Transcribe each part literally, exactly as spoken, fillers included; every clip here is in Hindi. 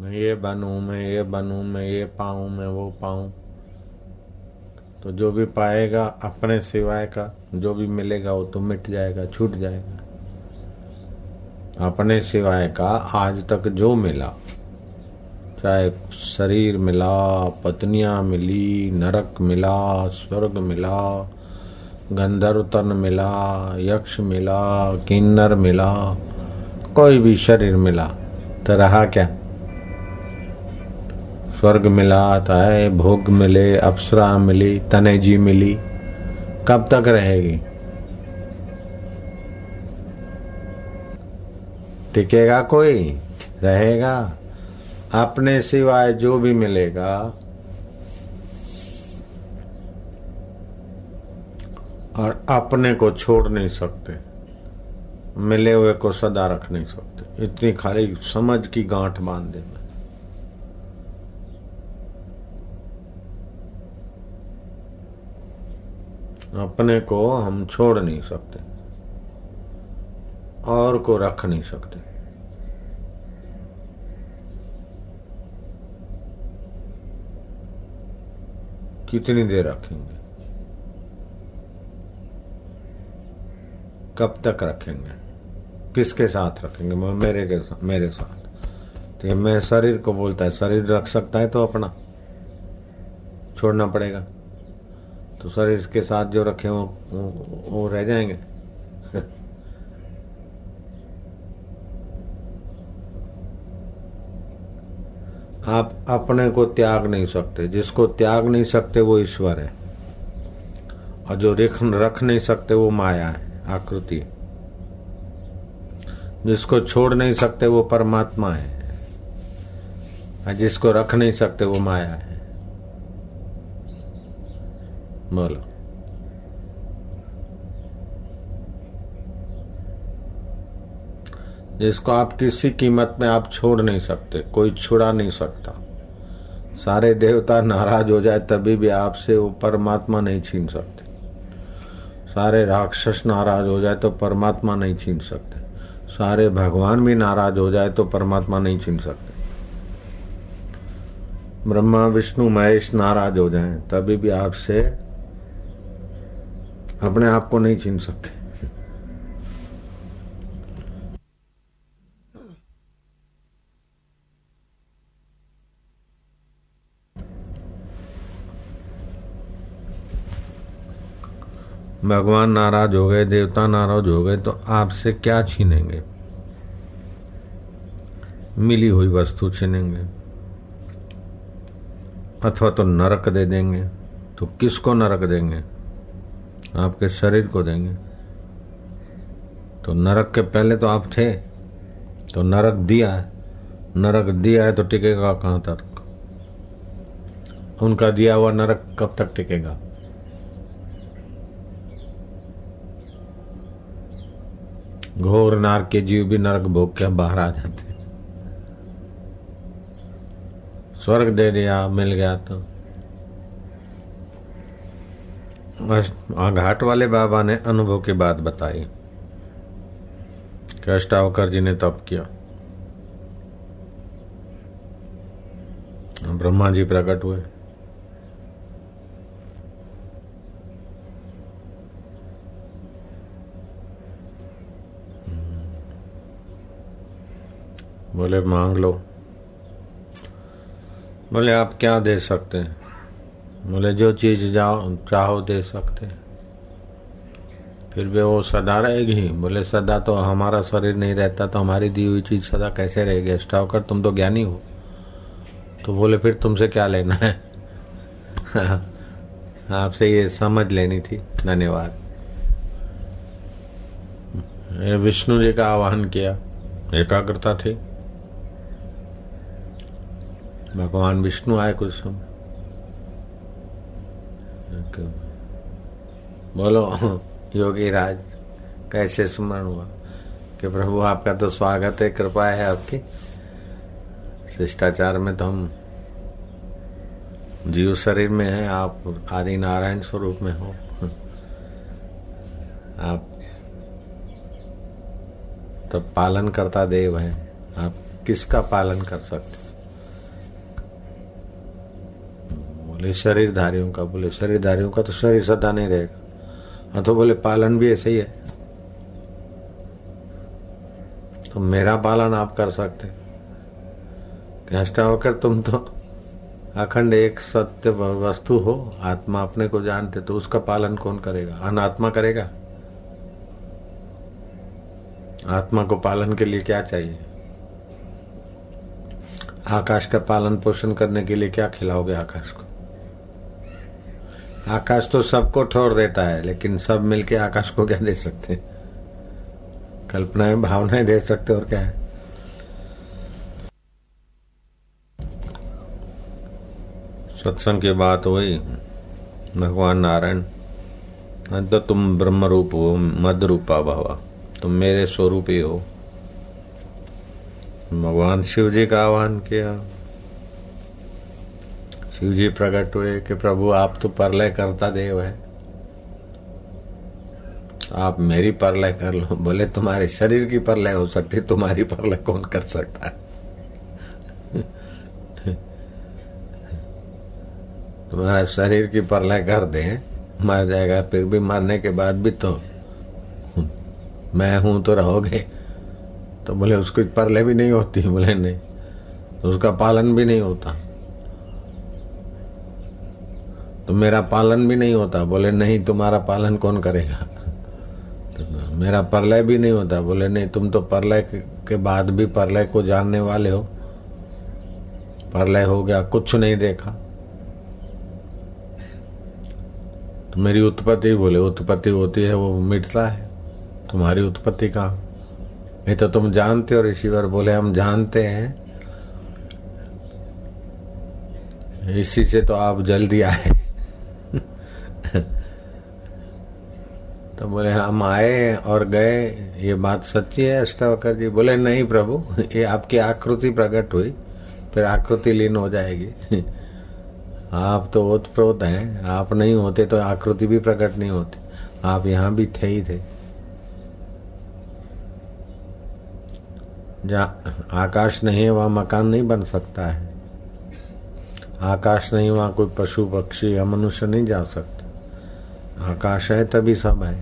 मैं ये बनूं, मैं ये बनूं, मैं ये पाऊं, मैं वो पाऊं। तो जो भी पाएगा अपने सिवाय का, जो भी मिलेगा वो तो मिट जाएगा, छूट जाएगा। अपने सिवाय का आज तक जो मिला, चाहे शरीर मिला, पत्नियां मिली, नरक मिला, स्वर्ग मिला, गंधर्व तन मिला, यक्ष मिला, किन्नर मिला, कोई भी शरीर मिला, तो रहा क्या? स्वर्ग मिला था, भोग मिले, अप्सरा मिली, तनेजी मिली, कब तक रहेगी? टिकेगा कोई? रहेगा? अपने सिवाय जो भी मिलेगा, और अपने को छोड़ नहीं सकते, मिले हुए को सदा रख नहीं सकते। इतनी खाली समझ की गांठ बांध दे। अपने को हम छोड़ नहीं सकते और को रख नहीं सकते। कितनी देर रखेंगे? कब तक रखेंगे? किसके साथ रखेंगे? मेरे के साथ, मेरे साथ। तो मैं शरीर को बोलता है, शरीर रख सकता है तो अपना छोड़ना पड़ेगा। तो शरीर के साथ जो रखे हो वो, वो रह जाएंगे। आप अपने को त्याग नहीं सकते। जिसको त्याग नहीं सकते वो ईश्वर है, और जो रख नहीं सकते वो माया है, आकृति है। जिसको छोड़ नहीं सकते वो परमात्मा है, और जिसको रख नहीं सकते वो माया है। बोलो, जिसको आप किसी कीमत में आप छोड़ नहीं सकते, कोई छुड़ा नहीं सकता। सारे देवता नाराज हो जाए तभी भी आपसे वो परमात्मा नहीं छीन सकते। सारे राक्षस नाराज हो जाए तो परमात्मा नहीं छीन सकते। सारे भगवान भी नाराज हो जाए तो परमात्मा नहीं छीन सकते। ब्रह्मा विष्णु महेश नाराज हो जाए तभी भी आपसे अपने आप को नहीं छीन सकते। भगवान नाराज हो गए, देवता नाराज हो गए, तो आपसे क्या छीनेंगे? मिली हुई वस्तु छीनेंगे, अथवा तो नरक दे देंगे। तो किसको नरक देंगे? आपके शरीर को देंगे। तो नरक के पहले तो आप थे, तो नरक दिया है। नरक दिया है तो टिकेगा कहाँ तक? उनका दिया हुआ नरक कब तक टिकेगा? घोर नार के जीव भी नरक भोग के बाहर आ जाते। स्वर्ग दे दिया, मिल गया तो बस। घाट वाले बाबा ने अनुभव की बात बताई कि अष्टावकर जी ने तप किया, ब्रह्मा जी प्रकट हुए, बोले मांग लो। बोले आप क्या दे सकते हैं? बोले जो चीज जाओ चाहो दे सकते हैं। फिर भी वो सदा रहेगी? बोले सदा तो हमारा शरीर नहीं रहता, तो हमारी दी हुई चीज सदा कैसे रहेगी? अष्टावकर तुम तो ज्ञानी हो। तो बोले फिर तुमसे क्या लेना है? आपसे ये समझ लेनी थी। धन्यवाद। ये विष्णु जी का आह्वान किया, एकाग्रता थी। भगवान विष्णु आए कुछ समय। बोलो योगी राज, कैसे स्मरण हुआ कि प्रभु आपका तो स्वागत है, कृपा है आपकी। शिष्टाचार में तो हम जीव शरीर में हैं, आप आदि नारायण स्वरूप में हो। आप तो पालन करता देव हैं, आप किसका पालन कर सकते? बोले शरीरधारियों का, बोले शरीरधारियों का तो शरीर सदा नहीं रहेगा। हाँ तो बोले पालन भी ऐसे ही है, तो मेरा पालन आप कर सकते अष्टावकर। तुम तो अखंड एक सत्य वस्तु हो, आत्मा अपने को जानते, तो उसका पालन कौन करेगा? अनात्मा करेगा। आत्मा को पालन के लिए क्या चाहिए? आकाश का पालन पोषण करने के लिए क्या खिलाओगे आकाश को? आकाश तो सबको ठोर देता है, लेकिन सब मिलके आकाश को क्या दे सकते हैं? कल्पनाएं, भावनाएं दे सकते, और क्या है? सत्संग की बात हुई, भगवान नारायण तो तुम ब्रह्म रूप हो, मद रूपा भावा, तुम मेरे स्वरूप ही हो। भगवान शिव जी का आह्वान किया, शिव जी प्रकट हुए कि प्रभु आप तो परलय करता देव है, आप मेरी परलय कर लो। बोले तुम्हारे शरीर की परलय हो सकती, तुम्हारी परलय कौन कर सकता है? तुम्हारा शरीर की परलय कर दे मर जाएगा, फिर भी मरने के बाद भी तो मैं हूं तो रहोगे। तो बोले उसकी परलय भी नहीं होती। बोले नहीं, तो उसका पालन भी नहीं होता, तो मेरा पालन भी नहीं होता। बोले नहीं, तुम्हारा पालन कौन करेगा? मेरा परलय भी नहीं होता। बोले नहीं, तुम तो परलय के बाद भी परलय को जानने वाले हो। परलय हो गया, कुछ नहीं देखा, तो मेरी उत्पत्ति। बोले उत्पत्ति होती है, वो मिटता है, तुम्हारी उत्पत्ति कहाँ? ये तो तुम जानते हो ऋषिवर। बोले हम जानते हैं, इसी से तो आप जल्दी आए। तो बोले हम आए और गए, ये बात सच्ची है अष्टावकर जी? बोले नहीं प्रभु, ये आपकी आकृति प्रकट हुई, फिर आकृति लीन हो जाएगी। आप तो ओतप्रोत हैं, आप नहीं होते तो आकृति भी प्रकट नहीं होती। आप यहाँ भी थे ही थे, जहाँ आकाश नहीं है वहाँ मकान नहीं बन सकता है, आकाश नहीं वहाँ कोई पशु पक्षी या मनुष्य नहीं जा सकता। आकाश है तभी सब है,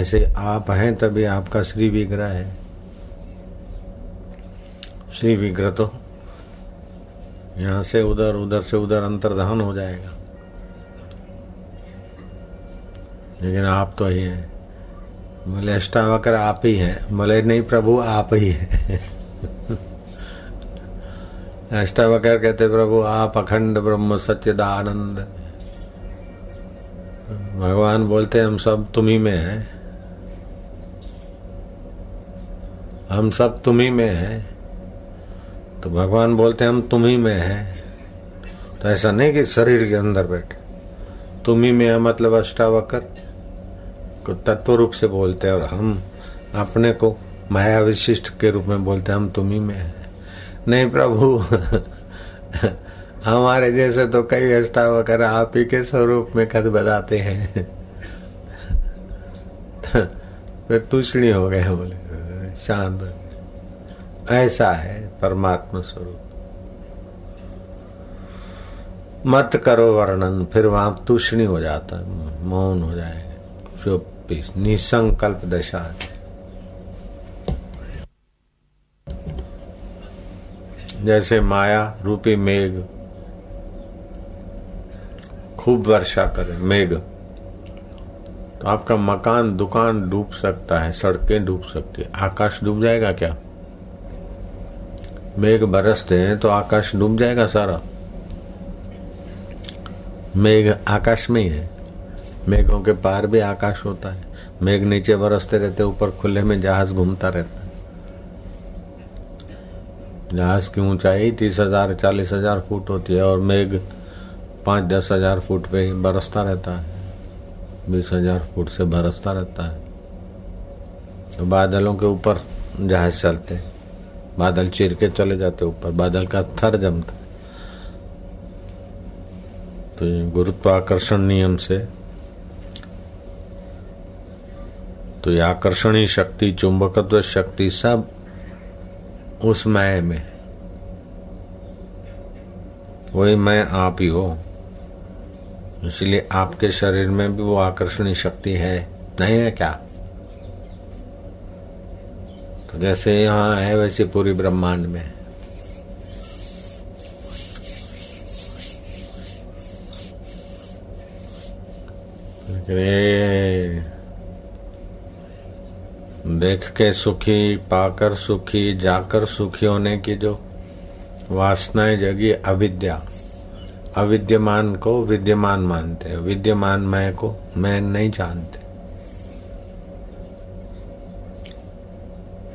ऐसे आप हैं तभी आपका श्री विग्रह है। श्री विग्रह तो यहाँ से उधर, उधर से उधर अंतर्धान हो जाएगा, लेकिन आप तो ही हैं। बोले अष्टावकर आप ही हैं। बोले नहीं प्रभु, आप ही हैं। अष्टावकर कहते प्रभु आप अखंड ब्रह्म सच्चिदानंद। भगवान बोलते हम सब तुम्ही में हैं, हम सब तुम्ही में हैं। तो भगवान बोलते हम तुम्ही में हैं, तो ऐसा नहीं कि शरीर के अंदर बैठे। तुम्ही में है मतलब अष्टावकर को तत्व रूप से बोलते हैं, और हम अपने को माया विशिष्ट के रूप में बोलते हैं, हम तुम्ही में हैं। नहीं प्रभु, हमारे जैसे तो कई अष्टावकर आप ही के स्वरूप में कद बताते हैं। फिर तूसली हो गए। बोले शांत, ऐसा है परमात्मा स्वरूप, मत करो वर्णन। फिर वहां तूषणी हो जाता है, मौन हो जाएगा, चुप, निसंकल्प दशा। जैसे माया रूपी मेघ खूब वर्षा करे, मेघ, तो आपका मकान दुकान डूब सकता है, सड़कें डूब सकती है, आकाश डूब जाएगा क्या? मेघ बरसते हैं तो आकाश डूब जाएगा सारा? मेघ आकाश में ही है, मेघों के पार भी आकाश होता है। मेघ नीचे बरसते रहते, ऊपर खुले में जहाज घूमता रहता है। जहाज की ऊंचाई तीस हजार चालीस हजार फुट होती है, और मेघ पांच दस हजार फुट पे बरसता रहता है, बीस हजार फुट से बरसता रहता है। तो बादलों के ऊपर जहाज चलते हैं, बादल चीर के चले जाते ऊपर, बादल का थर जमता। तो गुरुत्वाकर्षण नियम से तो ये आकर्षणी शक्ति, चुंबकत्व शक्ति, सब उस मैं में, वही मैं आप ही हो। इसलिए आपके शरीर में भी वो आकर्षणी शक्ति है, नहीं है क्या? तो जैसे यहाँ है वैसे पूरी ब्रह्मांड में। देख के सुखी, पाकर सुखी, जाकर सुखी होने की जो वासनाएं जगी, अविद्या, अविद्यमान को विद्यमान मानते हैं, विद्यमान मैं को मैं नहीं जानते।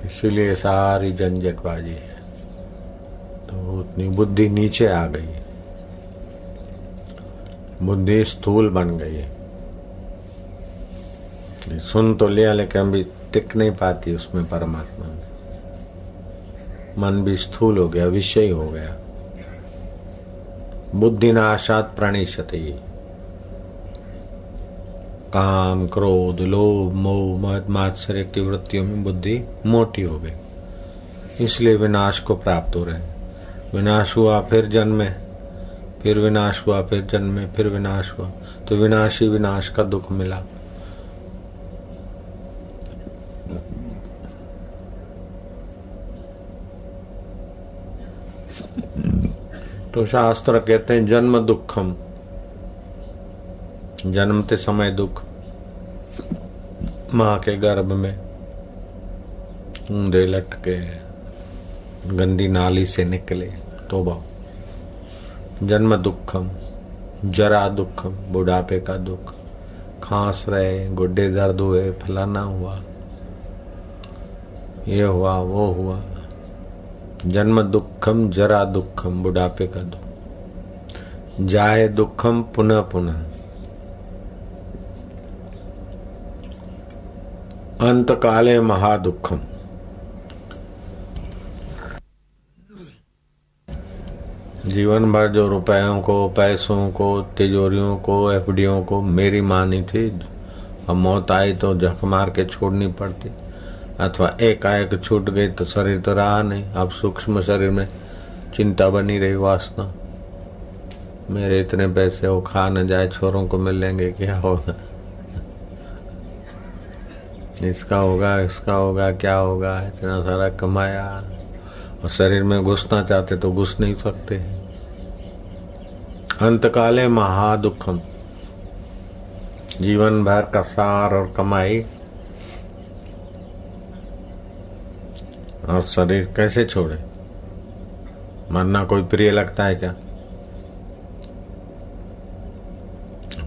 इसीलिए सारी झंझटबाजी है। तो उतनी बुद्धि नीचे आ गई, बुद्धि स्थूल बन गई है। सुन तो लिया लेकिन अभी टिक नहीं पाती उसमें परमात्मा में। मन भी स्थूल हो गया, विषय हो गया। बुद्धिनाशात् प्रणीशते। काम, क्रोध, लोभ, मोह, मद, मात्सर्य की वृत्तियों में बुद्धि मोटी हो गई, इसलिए विनाश को प्राप्त हो रहे। विनाश हुआ फिर जन्मे, फिर विनाश हुआ फिर जन्मे, फिर विनाश हुआ, तो विनाश ही विनाश का दुख मिला। तो शास्त्र कहते हैं जन्म दुखम, जन्मते समय दुख, माँ के गर्भ में ऊंधे लटके गंदी नाली से निकले, तौबा। जन्म दुखम, जरा दुखम, बुढ़ापे का दुख, खांस रहे, गुड्डे दर्द हुए, फलाना हुआ, ये हुआ, वो हुआ। जन्म दुखम, जरा दुखम, बुढ़ापे का दुख, जाए दुखम पुनः पुनः, अंत काले महादुखम। जीवन भर जो रुपयों को, पैसों को, तिजोरियों को, एफडीओं को मेरी मानी थी, अब मौत आई तो झक मार के छोड़नी पड़ती, अथवा एकाएक छूट गई तो शरीर तो रहा नहीं। अब सूक्ष्म शरीर में चिंता बनी रही, वासना, मेरे इतने पैसे हो, खा न जाए, छोरों को मिलेंगे, क्या होगा, इसका होगा, इसका होगा, क्या होगा, इतना सारा कमाया और शरीर में घुसना चाहते तो घुस नहीं सकते। अंतकाले महादुखम, जीवन भर का सार और कमाई और शरीर कैसे छोड़े? मरना कोई प्रिय लगता है क्या?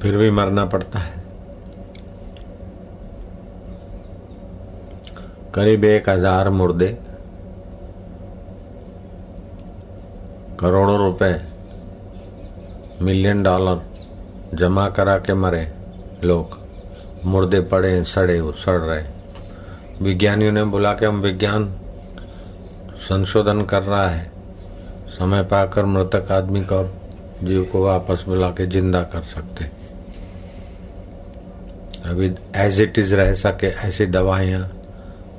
फिर भी मरना पड़ता है। करीब एक हजार मुर्दे, करोड़ों रुपए, मिलियन डॉलर जमा करा के मरे लोग, मुर्दे पड़े सड़े सड़ रहे। विज्ञानियों ने बुला के हम विज्ञान संशोधन कर रहा है, समय पाकर मृतक आदमी का जीव को वापस बुला के जिंदा कर सकते, अभी एज इट इज रह सके, ऐसी दवाइयाँ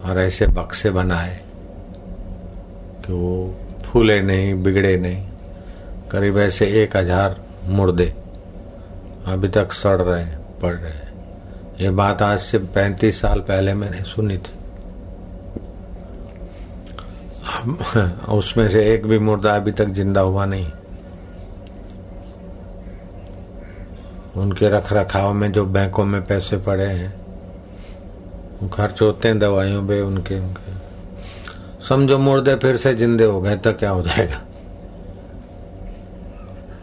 और ऐसे बक्से बनाए कि वो फूले नहीं, बिगड़े नहीं। करीब ऐसे एक हजार मुर्दे अभी तक सड़ रहे हैं, पड़ रहे हैं। ये बात आज से पैंतीस साल पहले मैंने सुनी थी। उसमें से एक भी मुर्दा अभी तक जिंदा हुआ नहीं। उनके रख रखाव में जो बैंकों में पैसे पड़े हैं वो खर्च होते हैं दवाइयों पे, उनके उनके समझो मुर्दे फिर से जिंदे हो गए तो क्या हो जाएगा?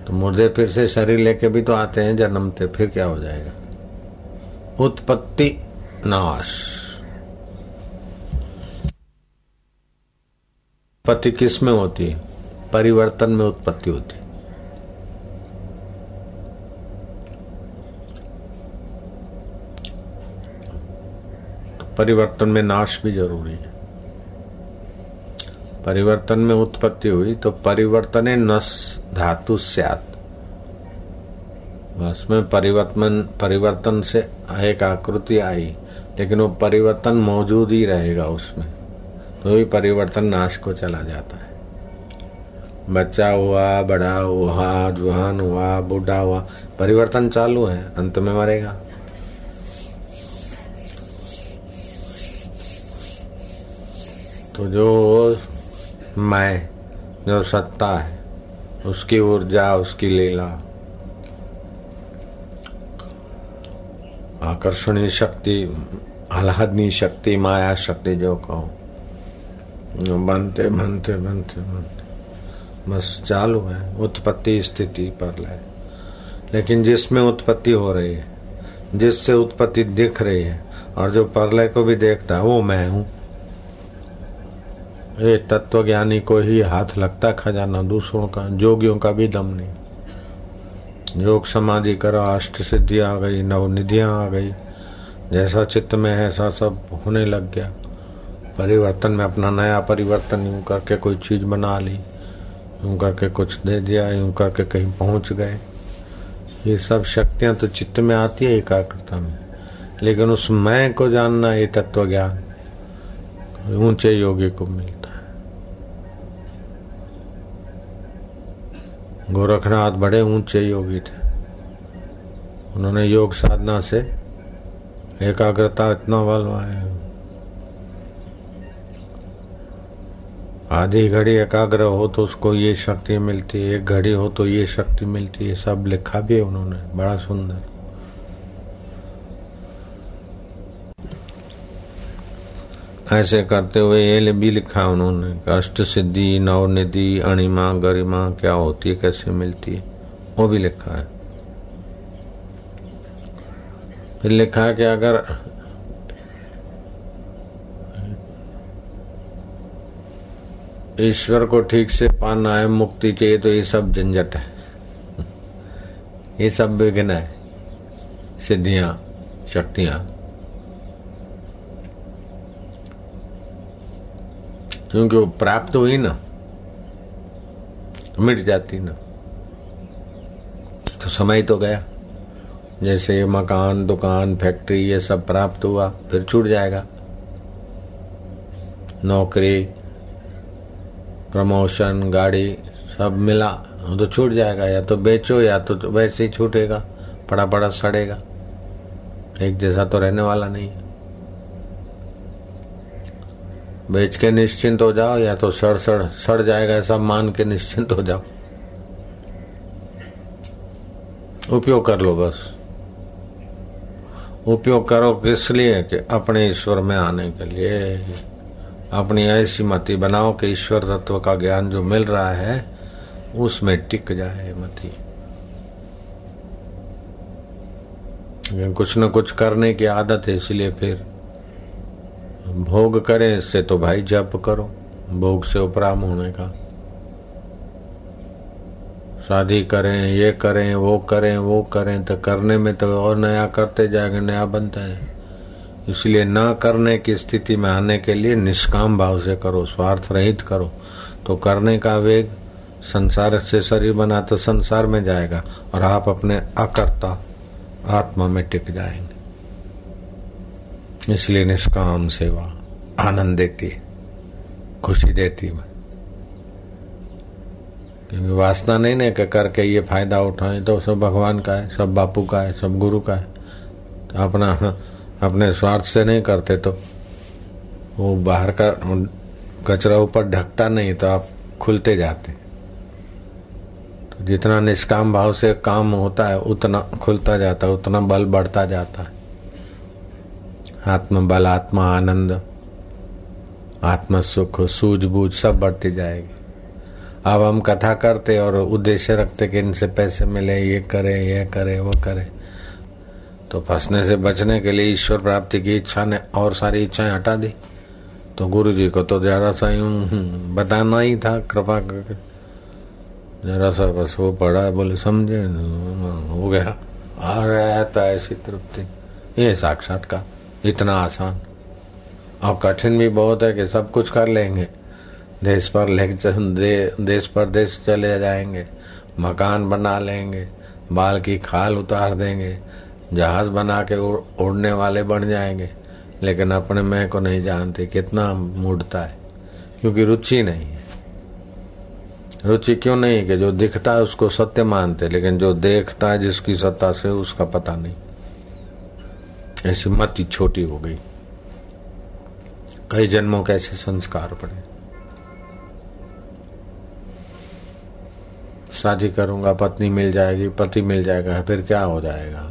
तो मुर्दे फिर से शरीर लेके भी तो आते हैं, जन्मते, फिर क्या हो जाएगा? उत्पत्ति नाश। उत्पत्ति किस में होती है? परिवर्तन में उत्पत्ति होती है। परिवर्तन में नाश भी जरूरी है। परिवर्तन में उत्पत्ति हुई तो परिवर्तने नस धातु स्यात्, उसमें परिवर्तन, परिवर्तन से एक आकृति आई, लेकिन वो परिवर्तन मौजूद ही रहेगा उसमें, तो भी परिवर्तन नाश को चला जाता है। बच्चा हुआ, बड़ा हुआ, जवान हुआ, बूढ़ा हुआ, परिवर्तन चालू है, अंत में मरेगा। तो जो मैं, जो सत्ता है, उसकी ऊर्जा, उसकी लीला, आकर्षणीय शक्ति, आह्लादनीय शक्ति, माया शक्ति जो कहो, बनते बनते बनते बनते बस चालू है, उत्पत्ति स्थिति पर लय। लेकिन जिसमें उत्पत्ति हो रही है, जिससे उत्पत्ति दिख रही है और जो परलय को भी देखता है, वो मैं हूँ। ये तत्व ज्ञानी को ही हाथ लगता खजाना, दूसरों का, जोगियों का भी दम नहीं। योग समाधि करो, अष्ट सिद्धि आ गई, नवनिधियाँ आ गई, जैसा चित्त में है ऐसा सब होने लग गया। परिवर्तन में अपना नया परिवर्तन, यूँ करके कोई चीज़ बना ली, यूँ करके कुछ दे दिया, यूँ करके कहीं पहुँच गए। ये सब शक्तियाँ तो चित्त में आती है एकाग्रता में, लेकिन उस मैं को जानना, ये तत्व ज्ञान ऊंचे योगी को मिलता है। गोरखनाथ बड़े ऊंचे योगी थे, उन्होंने योग साधना से एकाग्रता इतना बलवाया, आधी घड़ी एकाग्र हो तो उसको ये शक्ति मिलती है, एक घड़ी हो तो ये शक्ति मिलती है। सब लिखा भी है उन्होंने, बड़ा सुंदर। ऐसे करते हुए ये भी लिखा उन्होंने, अष्ट सिद्धि, नवनिधि, अणिमा, गरिमा क्या होती है, कैसे मिलती है, वो भी लिखा है। फिर लिखा है कि अगर ईश्वर को ठीक से पाना है, मुक्ति चाहिए, तो ये सब झंझट है, ये सब विघ्न है, सिद्धियां, शक्तियां। क्योंकि वो प्राप्त हुई ना, मिट जाती ना, तो समय तो गया। जैसे मकान, दुकान, फैक्ट्री, ये सब प्राप्त हुआ, फिर छूट जाएगा। नौकरी, प्रमोशन, गाड़ी सब मिला तो छूट जाएगा, या तो बेचो या तो वैसे ही छूटेगा, पड़ा पड़ा सड़ेगा, एक जैसा तो रहने वाला नहीं है। बेच के निश्चिंत हो जाओ, या तो सड़ सड़ सड़ जाएगा ऐसा मान के निश्चिंत हो जाओ, उपयोग कर लो। बस उपयोग करो किस लिए, कि अपने ईश्वर में आने के लिए। अपनी ऐसी मति बनाओ कि ईश्वर तत्व का ज्ञान जो मिल रहा है उसमें टिक जाए मति। कुछ न कुछ करने की आदत है, इसलिए फिर भोग करें, इससे तो भाई जप करो, भोग से उपराम होने का। शादी करें, ये करें, वो करें, वो करें, तो करने में तो और नया करते जाएंगे, नया बनता है। इसलिए ना करने की स्थिति में आने के लिए निष्काम भाव से करो, स्वार्थ रहित करो, तो करने का वेग संसार से शरीर बना तो संसार में जाएगा और आप अपने अकर्ता आत्मा में टिक जाएंगे। इसलिए निष्काम सेवा आनंद देती है, खुशी देती है, क्योंकि वासना नहीं ना कि करके ये फायदा उठाए, तो सब भगवान का है, सब बापू का है, सब गुरु का है। तो अपना अपने स्वार्थ से नहीं करते तो वो बाहर का कचरा ऊपर ढकता नहीं, तो आप खुलते जाते। तो जितना निष्काम भाव से काम होता है उतना खुलता जाता है, उतना बल बढ़ता जाता है। आत्म बल, आत्म आनंद, आत्म सुख, सूझबूझ सब बढ़ती जाएगी। अब हम कथा करते और उद्देश्य रखते कि इनसे पैसे मिले, ये करें, ये करें, वो करें, तो फंसने से बचने के लिए ईश्वर प्राप्ति की इच्छा ने और सारी इच्छाएं हटा दी। तो गुरु जी को तो जरा सा यूं बताना ही था, कृपा करके जरा सा बस वो पढ़ा, बोले समझे, हो गया। अरे तो ऐसी तृप्ति, ये साक्षात्कार इतना आसान। और कठिन भी बहुत है कि सब कुछ कर लेंगे, देश पर दे, देश परदेश चले जाएंगे, मकान बना लेंगे, बाल की खाल उतार देंगे, जहाज बना के उड़ने वाले बन जाएंगे, लेकिन अपने मैं को नहीं जानते। कितना मूढ़ता है, क्योंकि रुचि नहीं है। रुचि क्यों नहीं कि जो दिखता है उसको सत्य मानते, लेकिन जो देखता है जिसकी सत्ता से उसका पता नहीं। ऐसी मति छोटी हो गई। कई जन्मों के ऐसे संस्कार पड़े। शादी करूंगा, पत्नी मिल जाएगी, पति मिल जाएगा, फिर क्या हो जाएगा,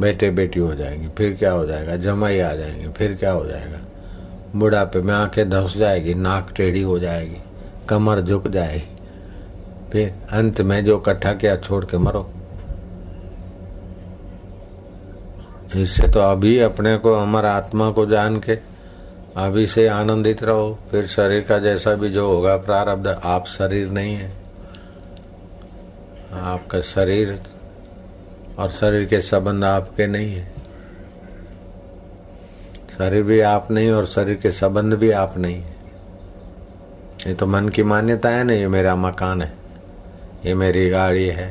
बेटे बेटी हो जाएगी, फिर क्या हो जाएगा, जमाई आ जाएंगे, फिर क्या हो जाएगा, बुढ़ापे में आंखें धंस जाएगी, नाक टेढ़ी हो जाएगी, कमर झुक जाएगी, फिर अंत में जो इकट्ठा किया छोड़ के मरो। इससे तो अभी अपने को, हमारा आत्मा को जान के अभी से आनंदित रहो। फिर शरीर का जैसा भी जो होगा प्रारब्ध, आप शरीर नहीं है। आपका शरीर और शरीर के संबंध आपके नहीं है। शरीर भी आप नहीं और शरीर के संबंध भी आप नहीं है। ये तो मन की मान्यता है ना, ये मेरा मकान है, ये मेरी गाड़ी है,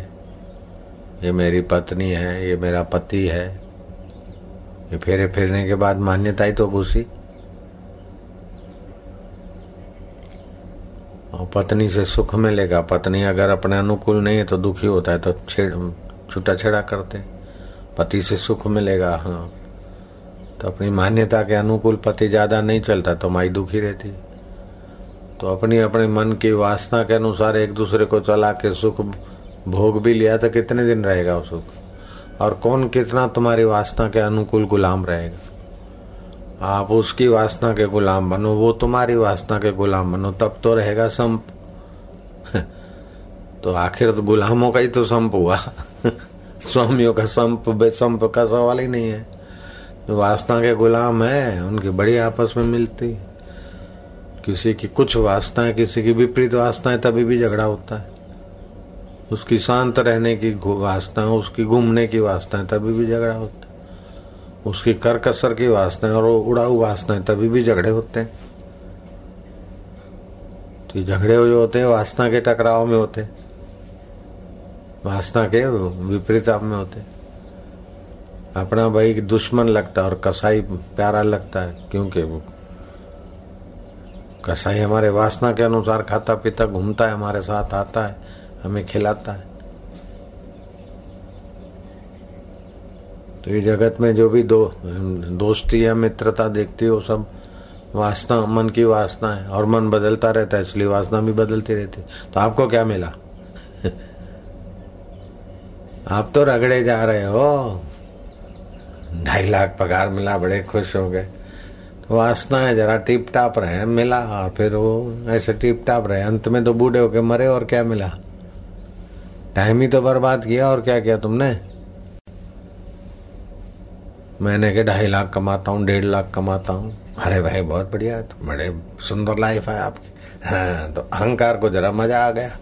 ये मेरी पत्नी है, ये मेरा पति है। ये फेरे फिरने के बाद मान्यता ही तो घुसी। और पत्नी से सुख मिलेगा, पत्नी अगर अपने अनुकूल नहीं है तो दुखी होता है, तो छेड़ छूटा छेड़ा करते। पति से सुख मिलेगा, हाँ, तो अपनी मान्यता के अनुकूल पति ज़्यादा नहीं चलता तो माई दुखी रहती। तो अपनी अपने मन की वासना के अनुसार एक दूसरे को चला के सुख भोग भी लिया तो कितने दिन रहेगा वो सुख? और कौन कितना तुम्हारी वासना के अनुकूल गुलाम रहेगा? आप उसकी वासना के गुलाम बनो, वो तुम्हारी वासना के गुलाम बनो, तब तो रहेगा संप। तो आखिर तो गुलामों का ही तो संप हुआ। स्वामियों का संप बेसंप का सवाल ही नहीं है। वासना के गुलाम है उनकी बड़ी आपस में मिलती, किसी की कुछ वासना है, किसी की विपरीत वासना है, तभी भी झगड़ा होता है। उसकी शांत रहने की वासना है, उसकी घूमने की वासना है, तभी भी झगड़ा होता है। उसकी करकसर की वासना है और उड़ाऊ वासना है, तभी भी झगड़े होते हैं। तो झगड़े हुए होते हैं वासना के टकराव में होते, वासना के विपरीत आप में होते। अपना भाई दुश्मन लगता है और कसाई प्यारा लगता है, क्योंकि वो कसाई हमारे वासना के अनुसार खाता पीता घूमता है, हमारे साथ आता है, हमें खिलाता है। तो ये जगत में जो भी दो दोस्ती या मित्रता देखती है वो सब वासना, मन की वासना है। और मन बदलता रहता है, इसलिए वासना भी बदलती रहती है। तो आपको क्या मिला? आप तो रगड़े जा रहे हो, ढाई लाख पगार मिला, बड़े खुश हो गए। वासना है, जरा टिप टाप रहे, मिला, और फिर वो ऐसे टिप टाप रहे, अंत में तो बूढ़े होके मरे और क्या मिला? टाइम ही तो बर्बाद किया। और क्या किया तुमने? मैंने के ढाई लाख कमाता हूँ, डेढ़ लाख कमाता हूँ। अरे भाई बहुत बढ़िया, तो बड़े सुंदर लाइफ है आपकी। हाँ, तो अहंकार को जरा मजा आ गया।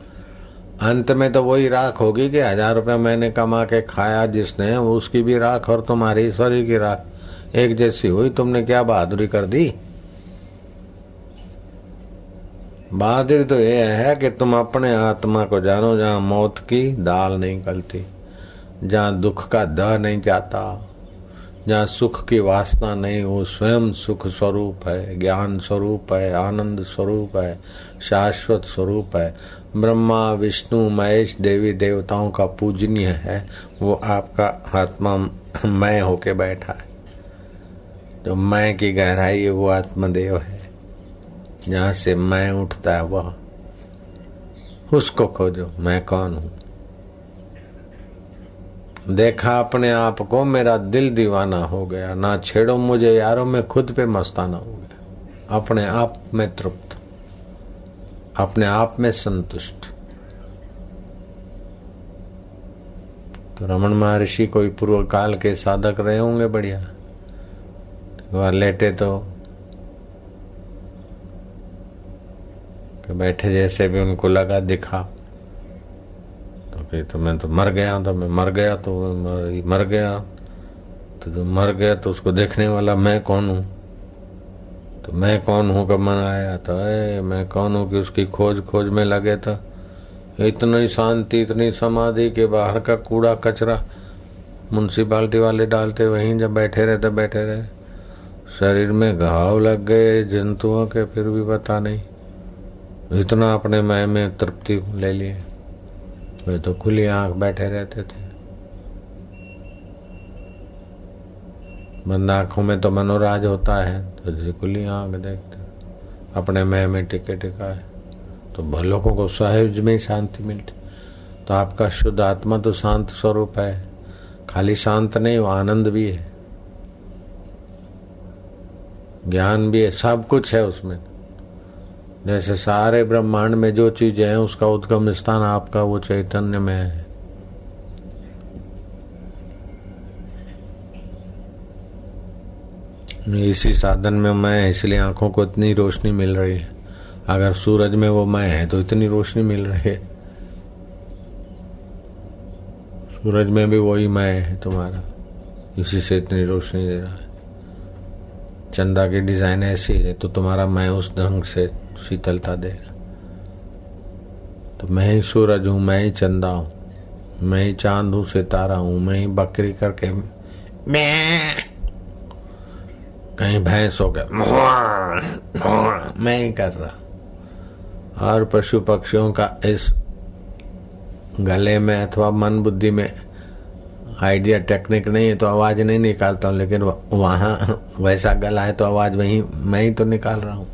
अंत में तो वही राख होगी कि हजार रुपया मैंने कमा के खाया जिसने, उसकी भी राख और तुम्हारी शरीर की राख एक जैसी हुई। तुमने क्या बहादुरी कर दी? बहादुरी तो यह है कि तुम अपने आत्मा को जानो, जहाँ मौत की दाल नहीं गलती, जहाँ दुख का दह नहीं जाता, जहाँ सुख की वासना नहीं। वो स्वयं सुख स्वरूप है, ज्ञान स्वरूप है, आनंद स्वरूप है, शाश्वत स्वरूप है। ब्रह्मा, विष्णु, महेश, देवी देवताओं का पूजनीय है। वो आपका आत्मा मैं होके बैठा है। जो मैं की गहराई है वो आत्मदेव है, जहाँ से मैं उठता है वह, उसको खोजो। मैं कौन हूँ? देखा अपने आप को, मेरा दिल दीवाना हो गया। ना छेड़ो मुझे यारों, में खुद पे मस्ताना हो गया। अपने आप में तृप्त, अपने आप में संतुष्ट। तो रमण महर्षि कोई पूर्व काल के साधक रहे होंगे, बढ़िया। वह लेटे तो बैठे जैसे भी उनको लगा, दिखा कि तो मैं तो मर गया, तो मैं मर गया तो मर, मर गया तो जो मर गया तो उसको देखने वाला मैं कौन हूँ? तो मैं कौन हूँ का मन आया, तो ए, मैं कौन हूँ कि उसकी खोज खोज में लगे। तो इतनी शांति, इतनी समाधि के बाहर का कूड़ा कचरा म्युनिसिपालिटी वाले डालते, वहीं जब बैठे रहे तो बैठे रहे। शरीर में घाव लग गए जंतुओं के, फिर भी पता नहीं। इतना अपने मैं में तृप्ति ले लिए। वे तो खुली आंख बैठे रहते थे। बंद आंखों में तो मनोराज होता है, तो खुली आंख देखते अपने मैं में टिके टिका है, तो भलों को सहज में ही शांति मिलती। तो आपका शुद्ध आत्मा तो शांत स्वरूप है, खाली शांत नहीं, वो आनंद भी है, ज्ञान भी है, सब कुछ है उसमें। जैसे सारे ब्रह्मांड में जो चीजें हैं उसका उद्गम स्थान आपका वो चैतन्य में है। इसी साधन में मैं है, इसलिए आंखों को इतनी रोशनी मिल रही है। अगर सूरज में वो मैं है तो इतनी रोशनी मिल रही है। सूरज में भी वही मैं है तुम्हारा, इसी से इतनी रोशनी दे रहा है। चंदा की डिजाइन ऐसी है तो तुम्हारा मैं उस ढंग से शीतलता दे रहा। तो मैं ही सूरज हूँ, मैं ही चंदा हूँ, मैं ही चांद हूँ, सितारा हूँ, मैं ही बकरी करके कहीं भैंस हो गया मैं ही कर रहा। और पशु पक्षियों का इस गले में अथवा मन बुद्धि में आइडिया टेक्निक नहीं है तो आवाज नहीं निकालता हूँ, लेकिन वहाँ वैसा गला है तो आवाज वहीं मैं ही तो निकाल रहा हूँ।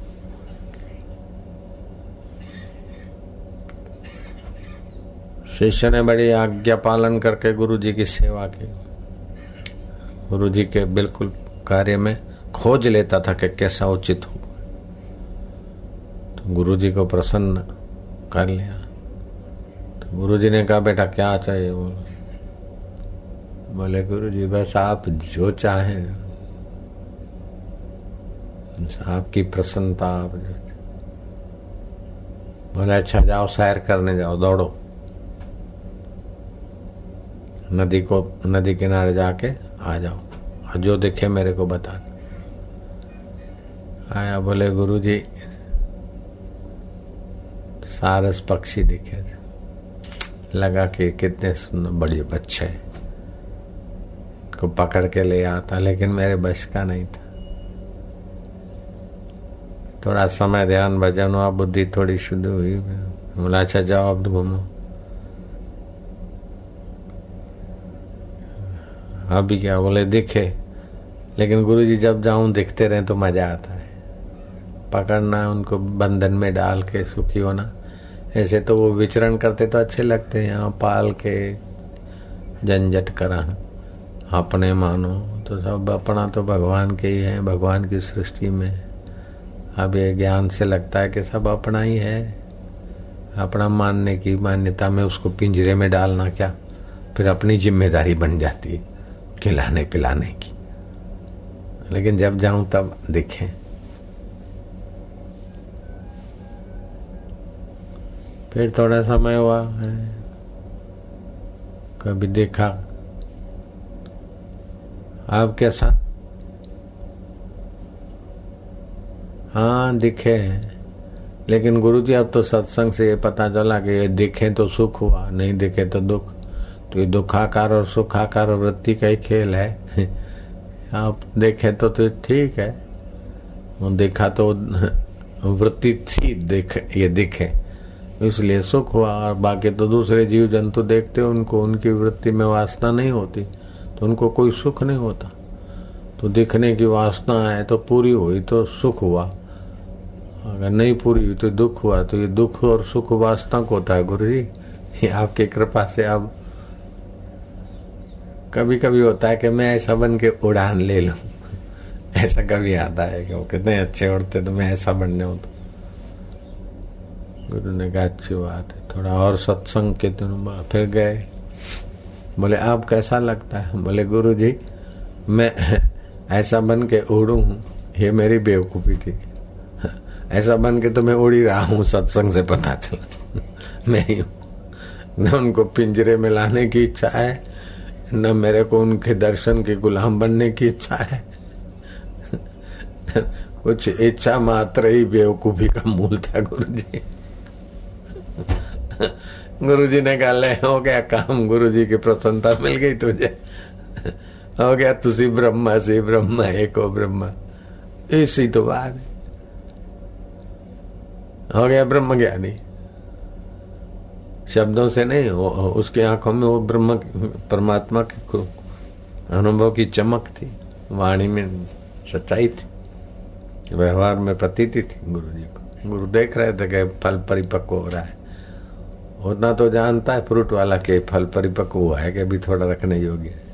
शिष्य ने बड़ी आज्ञा पालन करके गुरु जी की सेवा की। गुरु जी के बिल्कुल कार्य में खोज लेता था कि कैसा उचित हो, तो गुरु जी को प्रसन्न कर लिया। तो गुरु जी ने कहा बेटा क्या चाहिए, बोला बोले गुरु जी बस आप जो चाहें, आपकी प्रसन्नता आप जो। बोले अच्छा जाओ सैर करने जाओ, दौड़ो नदी को, नदी किनारे जाके आ जाओ और जो दिखे मेरे को बता। आया, बोले गुरु जी सारस पक्षी दिखे, लगा कि कितने सुंदर बड़े बच्चे हैं, को पकड़ के ले आता, लेकिन मेरे बस का नहीं था। थोड़ा समय ध्यान भजन हुआ, बुद्धि थोड़ी शुद्ध हुई। बोला अच्छा जाओ अब घूमो, अभी क्या। बोले दिखे, लेकिन गुरुजी जब जाऊं दिखते रहे तो मजा आता है। पकड़ना, उनको बंधन में डाल के सुखी होना। ऐसे तो वो विचरण करते तो अच्छे लगते हैं, यहाँ पाल के झंझट करा अपने मानो तो सब अपना तो भगवान के ही है, भगवान की सृष्टि में। अब ये ज्ञान से लगता है कि सब अपना ही है, अपना मानने की मान्यता में उसको पिंजरे में डालना क्या, फिर अपनी जिम्मेदारी बन जाती है खिलाने पिलाने की। लेकिन जब जाऊं तब देखें। फिर थोड़ा समय हुआ, कभी देखा आप कैसा, हाँ दिखे। लेकिन गुरुजी अब तो सत्संग से ये पता चला कि ये दिखे तो सुख हुआ, नहीं दिखे तो दुख। तो ये दुखाकार और सुखाकार और वृत्ति का ही खेल है। आप देखे तो तो ठीक है, वो देखा तो वृत्ति थी, देख ये दिखे इसलिए सुख हुआ। और बाकी तो दूसरे जीव जंतु देखते उनको उनकी वृत्ति में वासना नहीं होती तो उनको कोई सुख नहीं होता। तो दिखने की वासना है तो पूरी हुई तो सुख हुआ, अगर नहीं पूरी हुई तो दुख हुआ। तो ये दुख और सुख वासना को होता है गुरु जी, ये आपकी कृपा से। अब कभी कभी होता है कि मैं ऐसा बन के उड़ान ले लूं, ऐसा कभी आता है कि वो कितने अच्छे उड़ते तो मैं ऐसा बन जाऊं। तो गुरु ने कहा अच्छी बात है। थोड़ा और सत्संग के दिन फिर गए, बोले आप कैसा लगता है। बोले गुरु जी मैं ऐसा बन के उड़ूं ये मेरी बेवकूफ़ी थी, ऐसा बन के तो मैं उड़ ही रहा हूँ, सत्संग से पता चला मैं ही हूँ। न उनको पिंजरे में लाने की इच्छा है, न मेरे को उनके दर्शन के गुलाम बनने की इच्छा है। कुछ इच्छा मात्र ही बेवकूफ़ी का मूल था गुरु जी। गुरुजी ने कहा ले हो गया काम, गुरुजी की प्रसन्नता मिल गई तुझे, हो गया तुसी ब्रह्मा से ब्रह्मा एको ब्रह्मा। इसी तो बात है। हो गया ब्रह्म ज्ञानी। शब्दों से नहीं, उसकी आंखों में वो ब्रह्म परमात्मा के अनुभव की चमक थी, वाणी में सच्चाई थी, व्यवहार में प्रतीति थी। गुरु जी को गुरु देख रहे थे कि फल परिपक्व हो रहा है। उतना तो जानता है फ्रूट वाला के फल परिपक्व हुआ है कि अभी थोड़ा रखने योग्य है।